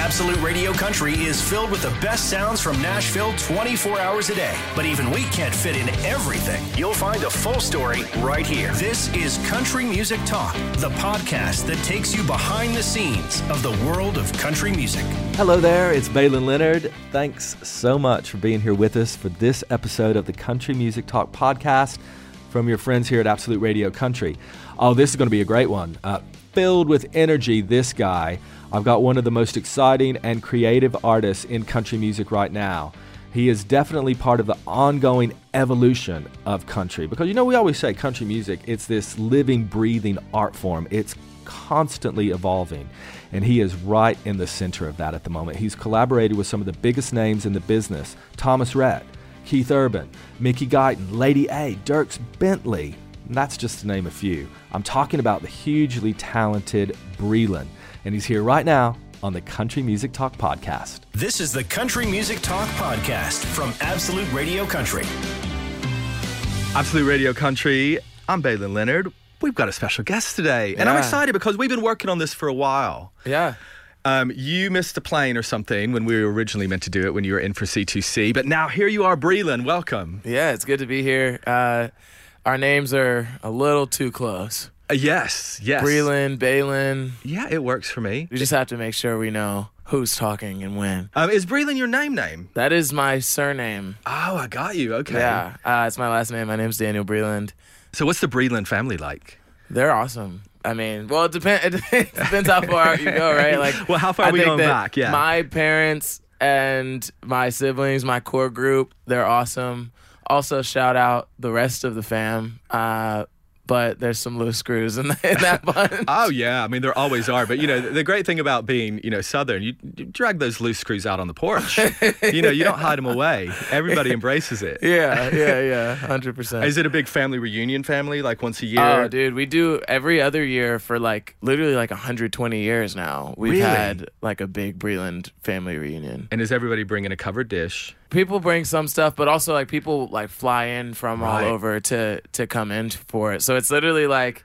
Absolute Radio Country is filled with the best sounds from Nashville 24 hours a day. But even we can't fit in everything. You'll find a full story right here. This is Country Music Talk, the podcast that takes you behind the scenes of the world of country music. Hello there, it's Baylen Leonard. Thanks so much for being here with us for this episode of the Country Music Talk podcast from your friends here at Absolute Radio Country. Oh, this is going to be a great one. Filled with energy, this guy. I've got one of the most exciting and creative artists in country music right now. He is definitely part of the ongoing evolution of country. Because, you know, we always say country music, it's this living, breathing art form. It's constantly evolving. And he is right in the center of that at the moment. He's collaborated with some of the biggest names in the business. Thomas Rhett, Keith Urban, Mickey Guyton, Lady A, Dierks Bentley. And that's just to name a few. I'm talking about the hugely talented Breland. And he's here right now on the Country Music Talk podcast. This is the Country Music Talk podcast from Absolute Radio Country. Absolute Radio Country, I'm Baylen Leonard. We've got a special guest today. Yeah. And I'm excited because we've been working on this for a while. Yeah. You missed a plane or something when we were originally meant to do it when you were in for C2C. But now here you are, Breland. Welcome. Yeah, it's good to be here. Our names are a little too close. Yes. Breland, Baylen. Yeah, it works for me. We just have to make sure we know who's talking and when. Is Breland your name? That is my surname. Oh, I got you. Okay. Yeah, it's my last name. My name's Daniel Breland. So what's the Breland family like? They're awesome. I mean, well, it depends how far out you go, right? Like, well, how far are we going back? Yeah. My parents and my siblings, my core group, they're awesome. Also, shout out the rest of the fam. But there's some loose screws in that bunch. Oh, yeah. I mean, there always are. But, you know, the great thing about being, you know, Southern, you drag those loose screws out on the porch. You know, you don't hide them away. Everybody embraces it. Yeah. 100%. Is it a big family reunion family, like once a year? Oh, dude, we do every other year for, like, literally, like, 120 years now. We've had, like, a big Breland family reunion. And is everybody bringing a covered dish? People bring some stuff, but also, like, people, like, fly in from all over to come in for it. So it's literally, like,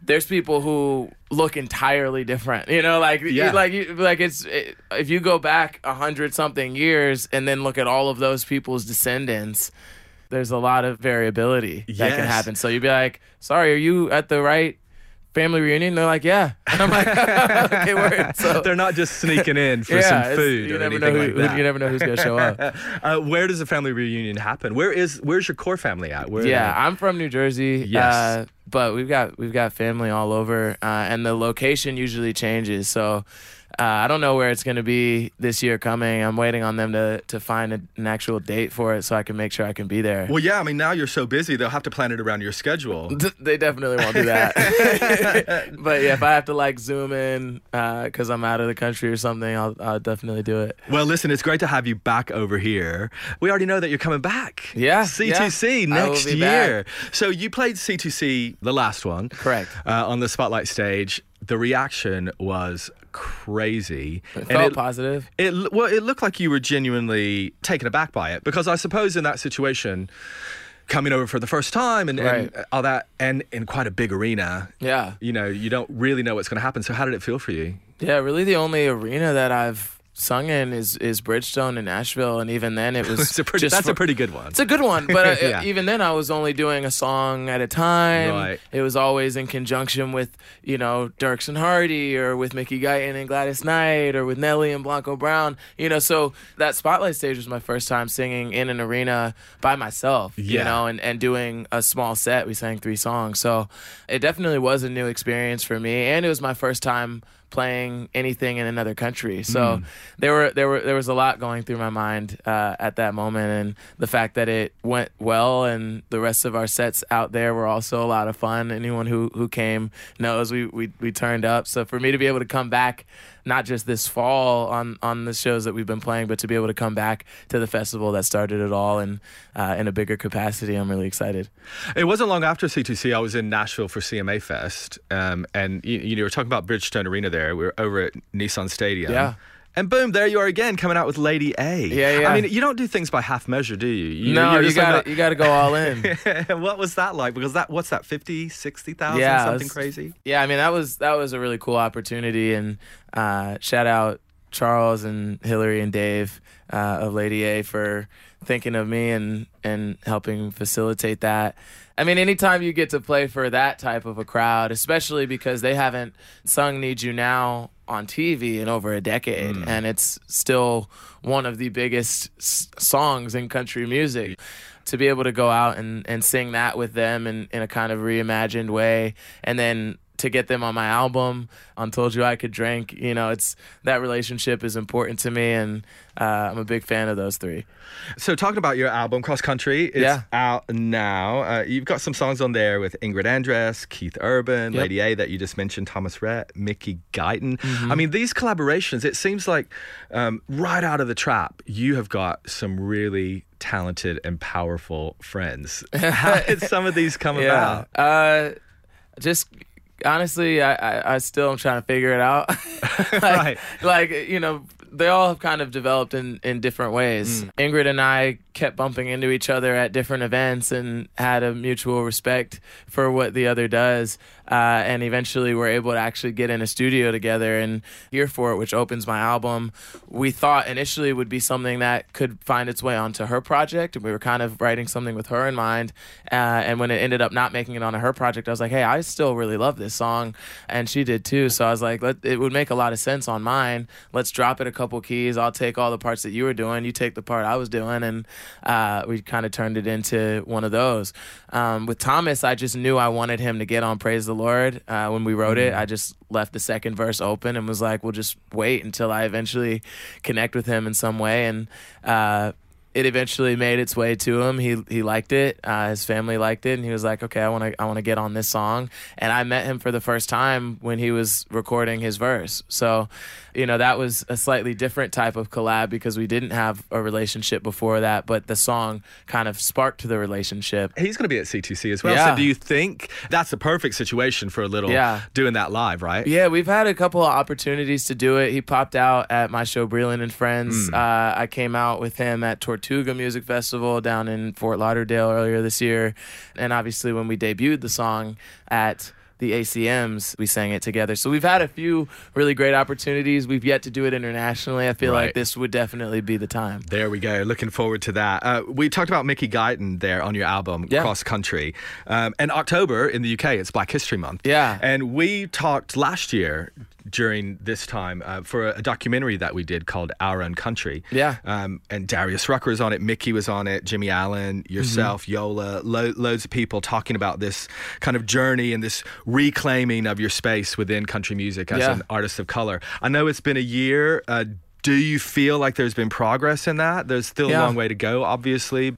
there's people who look entirely different. You know, like, if you go back 100-something years and then look at all of those people's descendants, there's a lot of variability that can happen. So you'd be like, sorry, are you at the right family reunion? They're like, yeah. And I'm like, okay, word. So they're not just sneaking in for some food or anything like that. You never know who's going to show up. Where does the family reunion happen? Where's your core family at? I'm from New Jersey. Yes. But we've got family all over, and the location usually changes. So I don't know where it's going to be this year coming. I'm waiting on them to find an actual date for it so I can make sure I can be there. Well, yeah, I mean, now you're so busy, they'll have to plan it around your schedule. They definitely won't do that. But yeah, if I have to, like, zoom in because I'm out of the country or something, I'll definitely do it. Well, listen, it's great to have you back over here. We already know that you're coming back. Yeah. C2C next year. Back. So you played C2C, the last one. Correct. On the Spotlight stage. The reaction was crazy. It felt positive. It looked like you were genuinely taken aback by it, because I suppose in that situation, coming over for the first time and all that, and in quite a big arena, you know, you don't really know what's going to happen. So how did it feel for you? Yeah, really the only arena that I've sung in is Bridgestone in Nashville, and even then it was a pretty good one. It's a good one, but even then I was only doing a song at a time. Right. It was always in conjunction with, you know, Dierks and Hardy, or with Mickey Guyton and Gladys Knight, or with Nelly and Blanco Brown. You know, so that Spotlight stage was my first time singing in an arena by myself. Yeah. You know, and doing a small set. We sang 3 songs, so it definitely was a new experience for me, and it was my first time playing anything in another country. So there was a lot going through my mind at that moment, and the fact that it went well, and the rest of our sets out there were also a lot of fun. Anyone who came knows we turned up. So for me to be able to come back, not just this fall on the shows that we've been playing, but to be able to come back to the festival that started it all, and in a bigger capacity, I'm really excited. It wasn't long after C2C, I was in Nashville for CMA Fest, and you were talking about Bridgestone Arena there. We were over at Nissan Stadium. Yeah. And boom, there you are again, coming out with Lady A. Yeah. I mean, you don't do things by half measure, do you? You got to go all in. What was that like? Because what's that, 50, 60,000, something crazy? Yeah, I mean, that was a really cool opportunity. And shout out Charles and Hillary and Dave of Lady A for thinking of me and helping facilitate that. I mean, anytime you get to play for that type of a crowd, especially because they haven't sung Need You Now on TV in over a decade, and it's still one of the biggest songs in country music. To be able to go out and sing that with them in a kind of reimagined way, and then to get them on my album, I Told You I Could Drink, you know, it's that relationship is important to me, and I'm a big fan of those three. So talking about your album, Cross Country, it's out now. You've got some songs on there with Ingrid Andress, Keith Urban, Lady A that you just mentioned, Thomas Rhett, Mickey Guyton. I mean, these collaborations, it seems like right out of the trap, you have got some really talented and powerful friends. How did some of these come about? Honestly, I still am trying to figure it out. You know, they all have kind of developed in different ways. Ingrid and I kept bumping into each other at different events and had a mutual respect for what the other does. And eventually we're able to actually get in a studio together and Here For It, which opens my album. We thought initially would be something that could find its way onto her project. And we were kind of writing something with her in mind. And when it ended up not making it onto her project, I was like, hey, I still really love this song. And she did too. So I was like, it would make a lot of sense on mine. Let's drop it a couple keys. I'll take all the parts that you were doing. You take the part I was doing. And we kind of turned it into one of those. With Thomas, I just knew I wanted him to get on Praise the Lord. When we wrote it, I just left the second verse open and was like, we'll just wait until I eventually connect with him in some way. And it eventually made its way to him. He liked it. His family liked it, and he was like, okay, I want to get on this song. And I met him for the first time when he was recording his verse. So, you know, that was a slightly different type of collab because we didn't have a relationship before that, but the song kind of sparked the relationship. He's going to be at C2C as well. Yeah. So do you think that's the perfect situation for a little doing that live, right? Yeah, we've had a couple of opportunities to do it. He popped out at my show, Breland and Friends. I came out with him at Tortuga Music Festival down in Fort Lauderdale earlier this year. And obviously when we debuted the song at the ACMs, we sang it together. So we've had a few really great opportunities. We've yet to do it internationally. I feel like this would definitely be the time. There we go. Looking forward to that. We talked about Mickey Guyton there on your album, Cross Country. And October in the UK, it's Black History Month. Yeah. And we talked last year during this time for a documentary that we did called Our Own Country. Yeah. And Darius Rucker was on it, Mickey was on it, Jimmy Allen, yourself, Yola, loads of people talking about this kind of journey and this reclaiming of your space within country music as an artist of color. I know it's been a year. Do you feel like there's been progress in that? There's still a long way to go, obviously.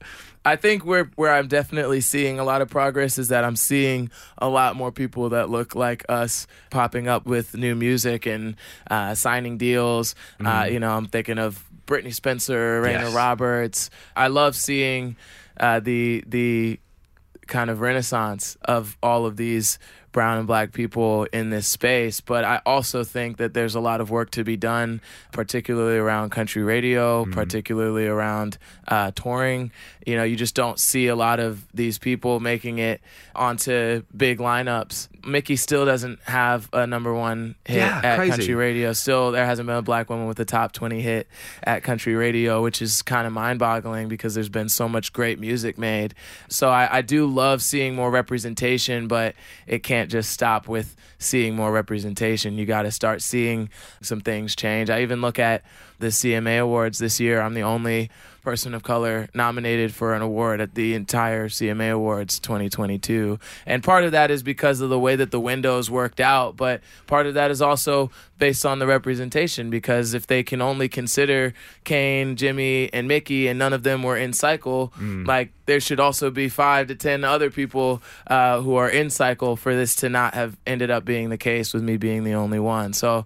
I think where I'm definitely seeing a lot of progress is that I'm seeing a lot more people that look like us popping up with new music and signing deals. You know, I'm thinking of Brittany Spencer, Raina Roberts. I love seeing the kind of renaissance of all of these brown and black people in this space. But I also think that there's a lot of work to be done, particularly around country radio, particularly around touring. You know, you just don't see a lot of these people making it onto big lineups. Mickey still doesn't have a number one hit at country radio. Still, there hasn't been a black woman with a top 20 hit at country radio, which is kind of mind-boggling because there's been so much great music made. So I do love seeing more representation, but it can't just stop with seeing more representation. You got to start seeing some things change. I even look at the CMA Awards this year. I'm the only person of color nominated for an award at the entire CMA Awards 2022. And part of that is because of the way that the windows worked out, but part of that is also based on the representation, because if they can only consider Kane, Jimmy, and Mickey, and none of them were in cycle, like there should also be 5 to 10 other people who are in cycle for this to not have ended up being the case with me being the only one. So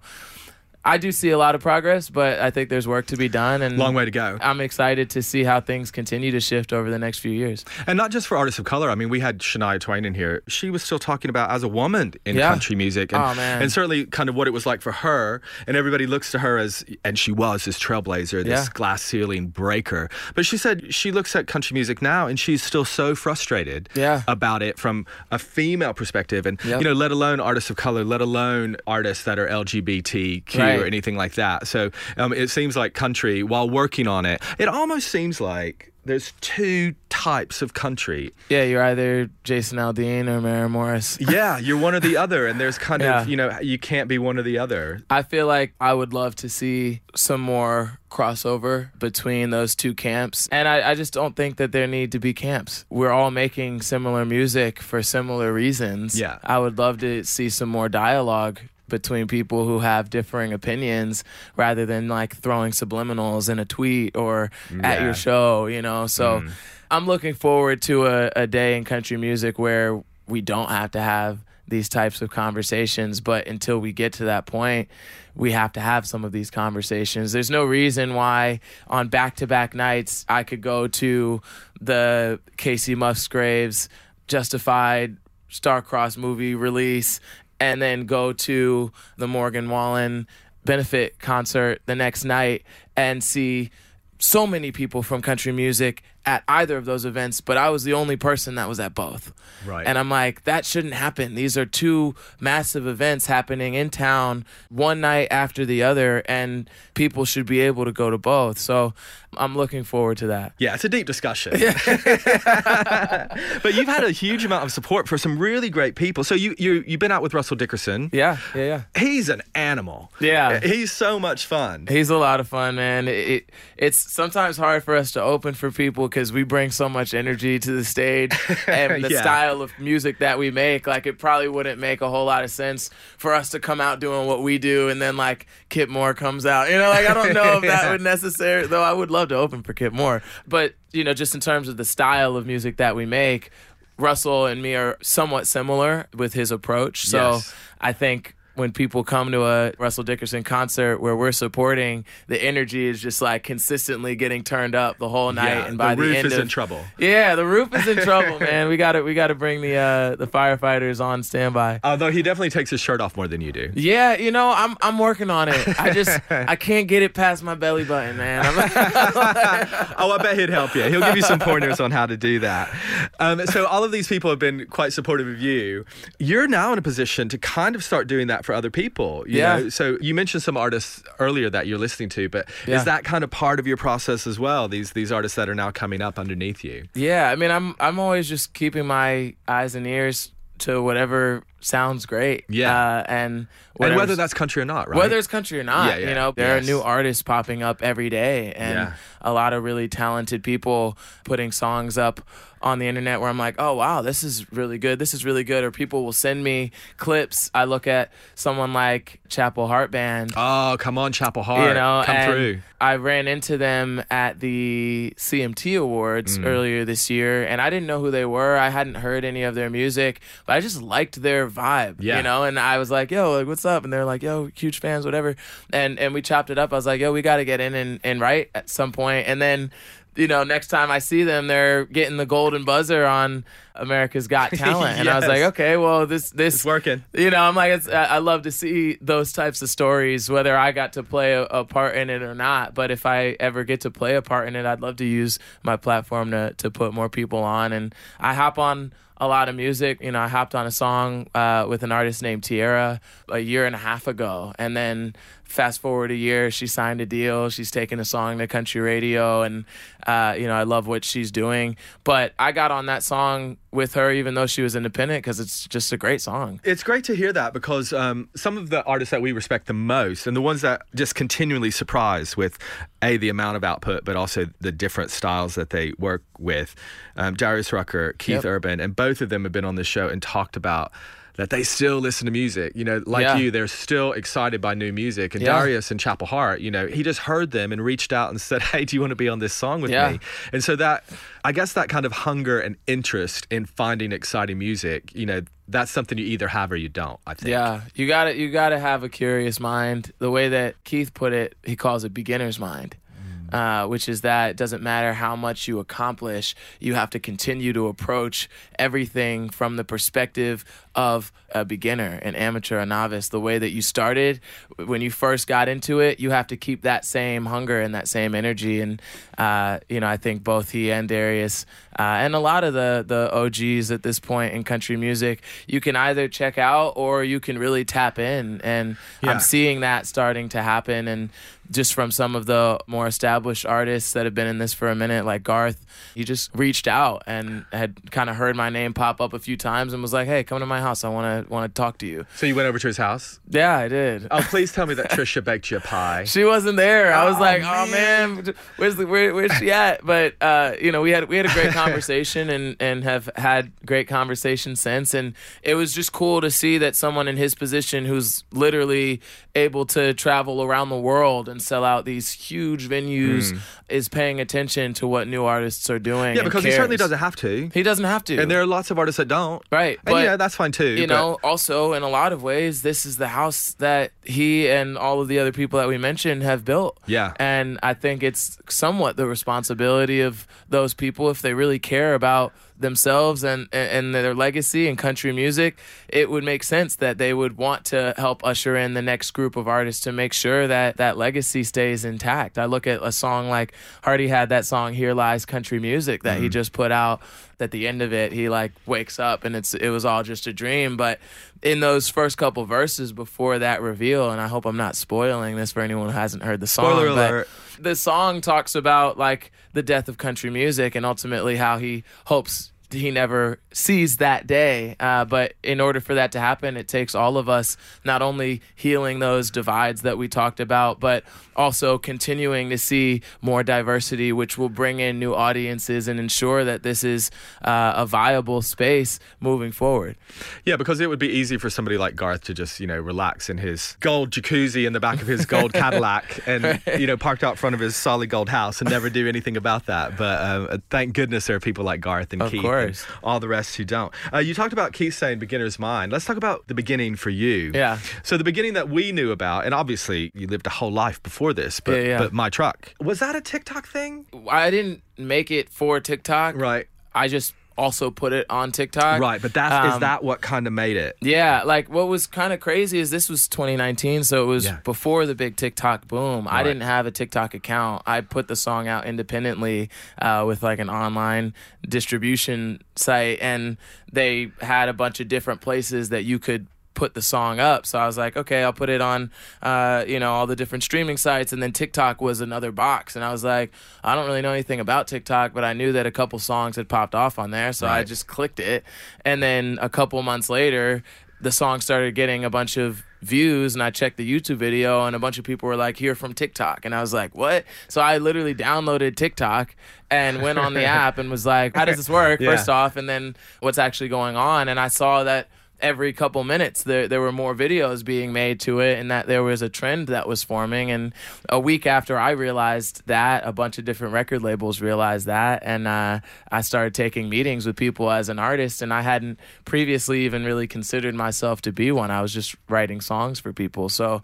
I do see a lot of progress, but I think there's work to be done. And long way to go. I'm excited to see how things continue to shift over the next few years. And not just for artists of color. I mean, we had Shania Twain in here. She was still talking about as a woman in country music. And, and certainly kind of what it was like for her. And everybody looks to her as, and she was this trailblazer, this glass ceiling breaker. But she said she looks at country music now and she's still so frustrated about it from a female perspective. And, you know, let alone artists of color, let alone artists that are LGBTQ. Right. or anything like that. So it seems like country, while working on it, it almost seems like there's two types of country. Yeah, you're either Jason Aldean or Mary Morris. Yeah, you're one or the other, and there's kind of, you know, you can't be one or the other. I feel like I would love to see some more crossover between those two camps, and I just don't think that there need to be camps. We're all making similar music for similar reasons. Yeah. I would love to see some more dialogue between people who have differing opinions rather than like throwing subliminals in a tweet or at your show, you know? So I'm looking forward to a day in country music where we don't have to have these types of conversations, but until we get to that point, we have to have some of these conversations. There's no reason why on back-to-back nights I could go to the Casey Musgraves Justified Star-Crossed movie release and then go to the Morgan Wallen benefit concert the next night and see so many people from country music at either of those events, but I was the only person that was at both. Right. And I'm like, that shouldn't happen. These are two massive events happening in town one night after the other, and people should be able to go to both. So I'm looking forward to that. Yeah, it's a deep discussion. But you've had a huge amount of support for some really great people. So you've been out with Russell Dickerson. Yeah. He's an animal. Yeah. He's so much fun. He's a lot of fun, man. It's sometimes hard for us to open for people because we bring so much energy to the stage and the style of music that we make. Like, it probably wouldn't make a whole lot of sense for us to come out doing what we do and then like Kip Moore comes out, you know, like I don't know if that would necessarily, though I would love to open for Kip Moore, but you know, just in terms of the style of music that we make, Russell and me are somewhat similar with his approach. So I think when people come to a Russell Dickerson concert where we're supporting, the energy is just like consistently getting turned up the whole night. And by the end, the roof is in trouble. Yeah, the roof is in trouble, man. We got to bring the firefighters on standby. Although he definitely takes his shirt off more than you do. Yeah, you know, I'm working on it. I can't get it past my belly button, man. I bet he'd help you. He'll give you some pointers on how to do that. So all of these people have been quite supportive of you. You're now in a position to kind of start doing that for other people, you know? So you mentioned some artists earlier that you're listening to, but is that kind of part of your process as well, these artists that are now coming up underneath you? Yeah, I mean, I'm always just keeping my eyes and ears to whatever sounds great. And whether that's country or not, right? Whether it's country or not, you know, there are new artists popping up every day and a lot of really talented people putting songs up on the internet where I'm like, oh, wow, this is really good. Or people will send me clips. I look at someone like Chapel Hart Band. Oh, come on, Chapel Hart. You know, come through. I ran into them at the CMA Awards earlier this year, and I didn't know who they were. I hadn't heard any of their music, but I just liked their vibe, you know? And I was like, yo, like, what's up? And they're like, yo, huge fans, whatever. And we chopped it up. I was like, yo, we got to get in and write at some point. And then, you know, next time I see them, they're getting the golden buzzer on America's Got Talent. And I was like, okay, well, this it's working. You know, I'm like, I love to see those types of stories, whether I got to play a part in it or not. But if I ever get to play a part in it, I'd love to use my platform to put more people on. And I hop on a lot of music. You know, I hopped on a song with an artist named Tierra a year and a half ago. And then fast forward a year, she signed a deal. She's taking a song to country radio. And, you know, I love what she's doing. But I got on that song with her, even though she was independent, because it's just a great song. It's great to hear that, because some of the artists that we respect the most and the ones that just continually surprise with, A, the amount of output, but also the different styles that they work with. Darius Rucker, Keith Urban, and both of them have been on this show and talked about that they still listen to music, you know, like you, they're still excited by new music. And Darius and Chapel Hart, you know, he just heard them and reached out and said, hey, do you want to be on this song with me? And so that, I guess that kind of hunger and interest in finding exciting music, you know, that's something you either have or you don't, I think. Yeah, you gotta have a curious mind. The way that Keith put it, he calls it beginner's mind. which is that it doesn't matter how much you accomplish, you have to continue to approach everything from the perspective of a beginner, an amateur, a novice. The way that you started when you first got into it, you have to keep that same hunger and that same energy. And, I think both he and Darius and a lot of the OGs at this point in country music, you can either check out or you can really tap in. And yeah. I'm seeing that starting to happen. And just from some of the more established artists that have been in this for a minute, like Garth, he just reached out and had kind of heard my name pop up a few times and was like, hey, come to my house. I want to talk to you. So you went over to his house? Yeah, I did. Oh, please tell me that Trisha baked you a pie. She wasn't there. I was man, where's she at? But, we had a great conversation and have had great conversations since. And it was just cool to see that someone in his position who's literally able to travel around the world and sell out these huge venues is paying attention to what new artists are doing. Yeah, because he certainly doesn't have to. He doesn't have to. And there are lots of artists that don't. Right. And but, yeah, that's fine too. Also in a lot of ways, this is the house that he and all of the other people that we mentioned have built. Yeah. And I think it's somewhat the responsibility of those people, if they really care about themselves and their legacy in country music, it would make sense that they would want to help usher in the next group of artists to make sure that that legacy stays intact. I look at a song like Hardy had that song Here Lies Country Music that he just put out. At the end of it, he wakes up and it was all just a dream. But in those first couple verses before that reveal, and I hope I'm not spoiling this for anyone who hasn't heard the song. Spoiler alert. The song talks about the death of country music and ultimately how he hopes he never sees that day. But in order for that to happen, it takes all of us not only healing those divides that we talked about, but also continuing to see more diversity, which will bring in new audiences and ensure that this is a viable space moving forward. Yeah, because it would be easy for somebody like Garth to just, relax in his gold jacuzzi in the back of his gold Cadillac and, parked out front of his solid gold house and never do anything about that. But thank goodness there are people like Garth and Keith. And all the rest who don't. You talked about Keith saying beginner's mind. Let's talk about the beginning for you. Yeah. So the beginning that we knew about, and obviously you lived a whole life before this, but, but My Truck. Was that a TikTok thing? I didn't make it for TikTok. Right. I just also put it on TikTok. Right, but that is that what kind of made it? Yeah, what was kind of crazy is this was 2019, so it was before the big TikTok boom. Right. I didn't have a TikTok account. I put the song out independently with an online distribution site, and they had a bunch of different places that you could put the song up. So I was like, okay, I'll put it on, all the different streaming sites. And then TikTok was another box. And I was like, I don't really know anything about TikTok, but I knew that a couple songs had popped off on there. So I just clicked it. And then a couple months later, the song started getting a bunch of views, and I checked the YouTube video, and a bunch of people were like, "Here from TikTok," and I was like, "What?" So I literally downloaded TikTok and went on the app and was like, "How does this work?" First off, and then what's actually going on? And I saw that every couple minutes there were more videos being made to it, and that there was a trend that was forming. And a week after I realized that, a bunch of different record labels realized that, and I started taking meetings with people as an artist, and I hadn't previously even really considered myself to be one. I was just writing songs for people. So,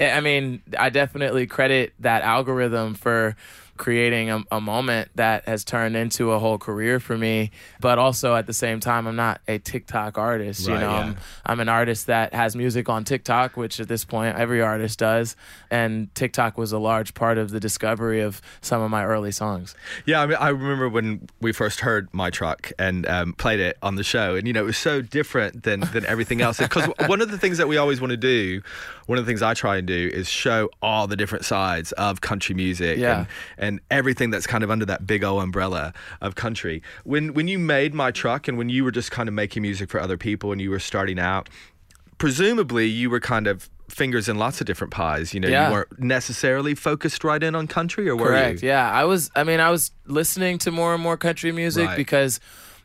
I definitely credit that algorithm for creating a moment that has turned into a whole career for me. But also at the same time, I'm not a TikTok artist. I'm an artist that has music on TikTok, which at this point every artist does, and TikTok was a large part of the discovery of some of my early songs. I remember when we first heard My Truck and played it on the show, and it was so different than everything else, because one of the things that we always want to do, one of the things I try and do, is show all the different sides of country music and everything that's kind of under that big old umbrella of country. When you made My Truck and when you were just kind of making music for other people and you were starting out, presumably you were kind of fingers in lots of different pies. You weren't necessarily focused right in on country, or were you? Correct, yeah. I was listening to more and more country music because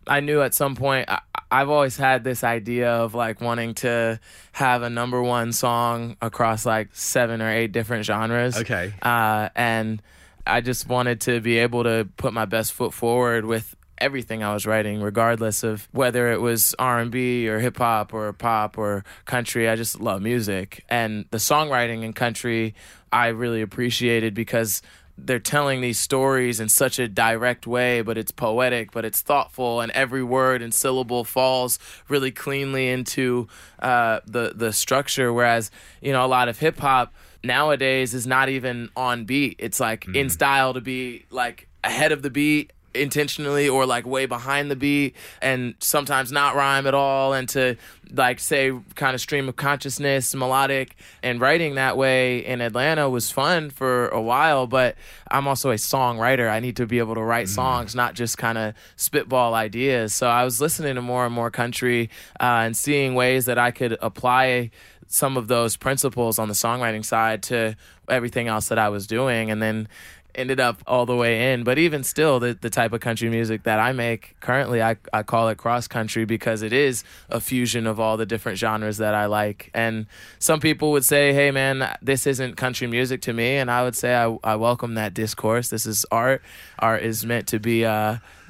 I knew at some point I've always had this idea of wanting to have a number one song across 7 or 8 different genres. Okay. And I just wanted to be able to put my best foot forward with everything I was writing, regardless of whether it was R&B or hip hop or pop or country. I just love music. And the songwriting in country I really appreciated because they're telling these stories in such a direct way, but it's poetic, but it's thoughtful, and every word and syllable falls really cleanly into the structure. Whereas, you know, a lot of hip hop nowadays is not even on beat. It's like in style to be like ahead of the beat intentionally, or like way behind the beat, and sometimes not rhyme at all, and to like say kind of stream of consciousness, melodic, and writing that way in Atlanta was fun for a while. But I'm also a songwriter. I need to be able to write songs, not just kind of spitball ideas. So I was listening to more and more country and seeing ways that I could apply some of those principles on the songwriting side to everything else that I was doing, and then ended up all the way in. But even still, the type of country music that I make currently, I call it cross country, because it is a fusion of all the different genres that I like. And some people would say, hey man, this isn't country music to me, and I would say I welcome that discourse. This is art. Art is meant to be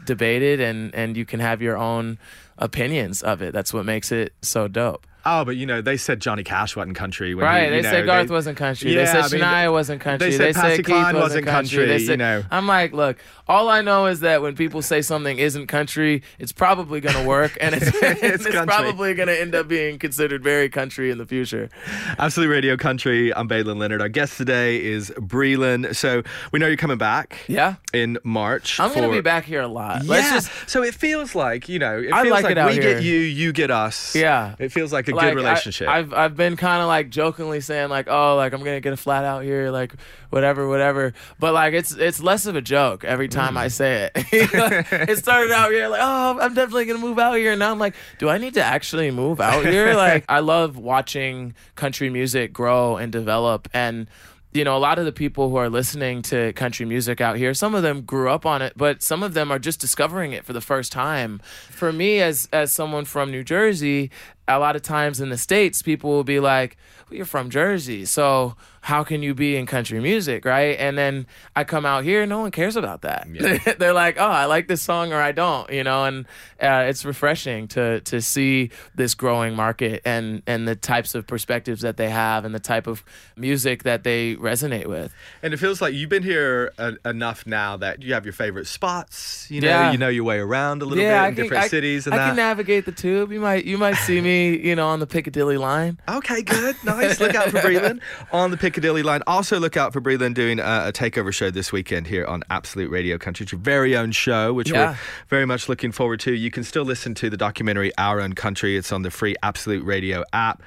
debated, and you can have your own opinions of it. That's what makes it so dope. Oh, but you know, they said Johnny Cash wasn't country. They said Garth wasn't country. Yeah, they said Shania wasn't country. They said Patsy Cline wasn't country. I'm like, look, all I know is that when people say something isn't country, it's probably going to work, and it's probably going to end up being considered very country in the future. Absolute Radio Country. I'm Baylen Leonard. Our guest today is Breland. So we know you're coming back. Yeah. In March. I'm going to be back here a lot. Yeah. So it feels like, you know, get you get us. Yeah. It feels like a good relationship. I've been kind of like jokingly saying like, oh, like I'm gonna get a flat out here, like whatever, but like it's less of a joke every time I say it. It started out here like, oh, I'm definitely gonna move out here, and now I'm like, do I need to actually move out here? Like, I love watching country music grow and develop, and you know, a lot of the people who are listening to country music out here, some of them grew up on it, but some of them are just discovering it for the first time. For me, as someone from New Jersey, a lot of times in the States, people will be like, well, you're from Jersey, so how can you be in country music, right? And then I come out here, no one cares about that. Yeah. They're like, oh, I like this song or I don't, you know, and it's refreshing to see this growing market and the types of perspectives that they have and the type of music that they resonate with. And it feels like you've been here enough now that you have your favorite spots, you know, you know your way around a little bit in different cities. And I can navigate the tube. You might see me. You know, on the Piccadilly line. Okay, good. Nice. Look out for Breland on the Piccadilly line. Also look out for Breland doing a takeover show this weekend here on Absolute Radio Country. It's your very own show, which we're very much looking forward to. You can still listen to the documentary Our Own Country. It's on the free Absolute Radio app.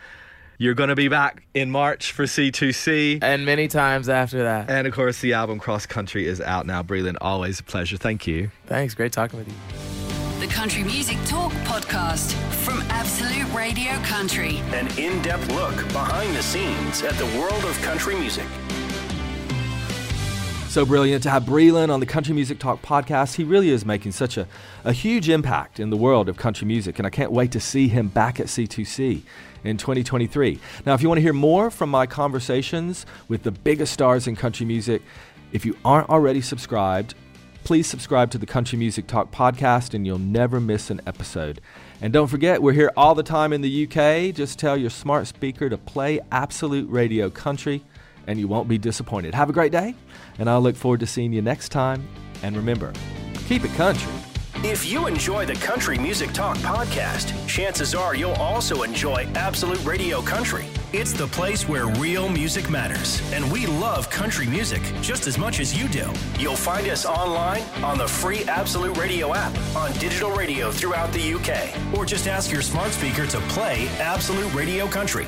You're going to be back in March for C2C. And many times after that. And of course, the album Cross Country is out now. Breland, always a pleasure. Thank you. Thanks. Great talking with you. The Country Music Talk podcast from Absolute Radio Country. An in-depth look behind the scenes at the world of country music. So brilliant to have Breland on the Country Music Talk podcast. He really is making such a huge impact in the world of country music, and I can't wait to see him back at C2C in 2023. Now, if you want to hear more from my conversations with the biggest stars in country music, if you aren't already subscribed, please subscribe to the Country Music Talk podcast and you'll never miss an episode. And don't forget, we're here all the time in the UK. Just tell your smart speaker to play Absolute Radio Country and you won't be disappointed. Have a great day, and I'll look forward to seeing you next time. And remember, keep it country. If you enjoy the Country Music Talk podcast, chances are you'll also enjoy Absolute Radio Country. It's the place where real music matters, and we love country music just as much as you do. You'll find us online on the free Absolute Radio app, on digital radio throughout the UK, or just ask your smart speaker to play Absolute Radio Country.